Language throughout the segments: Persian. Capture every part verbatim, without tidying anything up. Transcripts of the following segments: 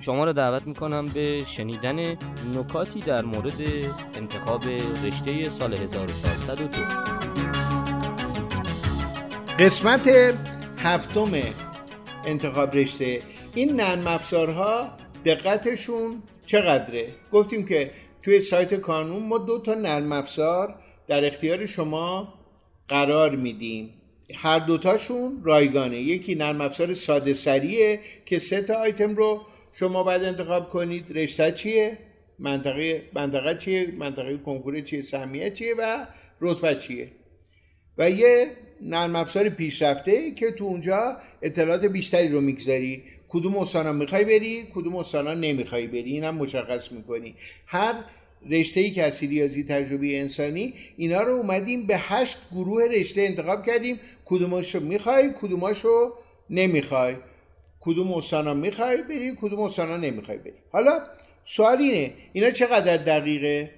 شما رو دعوت میکنم به شنیدن نکاتی در مورد انتخاب رشته سال هزار و چهارصد و دو. قسمت هفتم انتخاب رشته. این نرم افزارها دقتشون چقدره؟ گفتیم که توی سایت کانون ما دو تا نرم افزار در اختیار شما قرار میدیم، هر دوتاشون رایگانه. یکی نرم افزار ساده سریه که سه تا آیتم رو شما باید انتخاب کنید، رشته چیه، منطقه منطقه چیه، منطقه کنکور چیه، سهمیه چیه و رتبه چیه. و یه نرم افزار پیشرفته که تو اونجا اطلاعات بیشتری رو میگذاری، کدوم استانا میخوای بری، کدوم استانا نمیخوای بری، اینم مشخص میکنی. هر رشته‌ای که از ریاضی، تجربی انسانی، اینا رو اومدیم به هشت گروه رشته انتخاب کردیم، کدوماشو میخوای، کدوماشو نمیخوای، کدوم استانا میخوای بری، کدوم استانا نمیخوای بری. حالا سوال اینه اینا چقدر دقیقه؟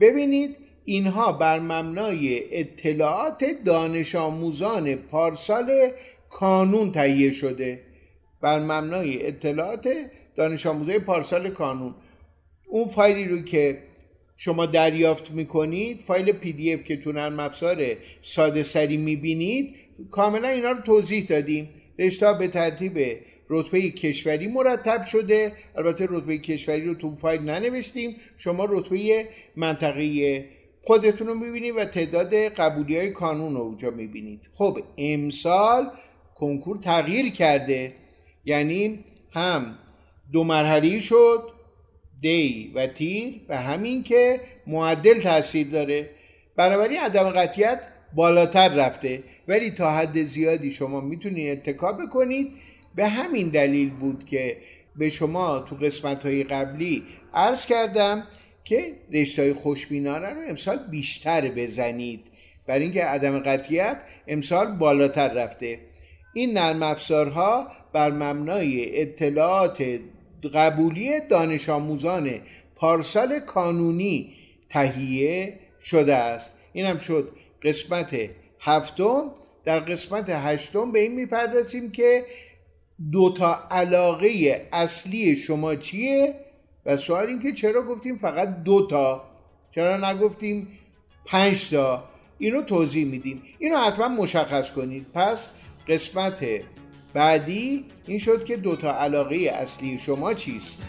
ببینید اینها بر مبنای اطلاعات دانش آموزان پارسال کانون تهیه شده، بر مبنای اطلاعات دانش آموزان پارسال کانون. اون فایلی رو که شما دریافت میکنید، فایل پی دی اف که تو نرم افزار ساده سری میبینید، کاملا اینا رو توضیح دادیم. رشته به ترتیب رتبه کشوری مرتب شده، البته رتبه کشوری رو تو فایل ننوشتیم، شما رتبه منطقی خودتون رو میبینید و تعداد قبولی‌های کانون رو اونجا میبینید. خب امسال کنکور تغییر کرده، یعنی هم دو مرحله‌ای شد، دی و تیر، و همین که معدل تاثیر داره، بنابراین عدم قطعیت بالاتر رفته، ولی تا حد زیادی شما میتونید اتکا بکنید. به همین دلیل بود که به شما تو قسمت‌های قبلی عرض کردم که رشته‌های خوشبینانه رو امسال بیشتر بزنید، برای اینکه عدم قطعیت امسال بالاتر رفته. این نرم افزارها بر مبنای اطلاعات قبولی دانش آموزان پارسال کانونی تهیه شده است. اینم شد قسمت هفتم. در قسمت هشتم به این میپردازیم که دوتا علاقه اصلی شما چیه و سوال این که چرا گفتیم فقط دوتا، چرا نگفتیم پنج تا، اینو توضیح میدیم، اینو حتما مشخص کنید. پس قسمت بعدی این شد که دوتا علاقه اصلی شما چیست.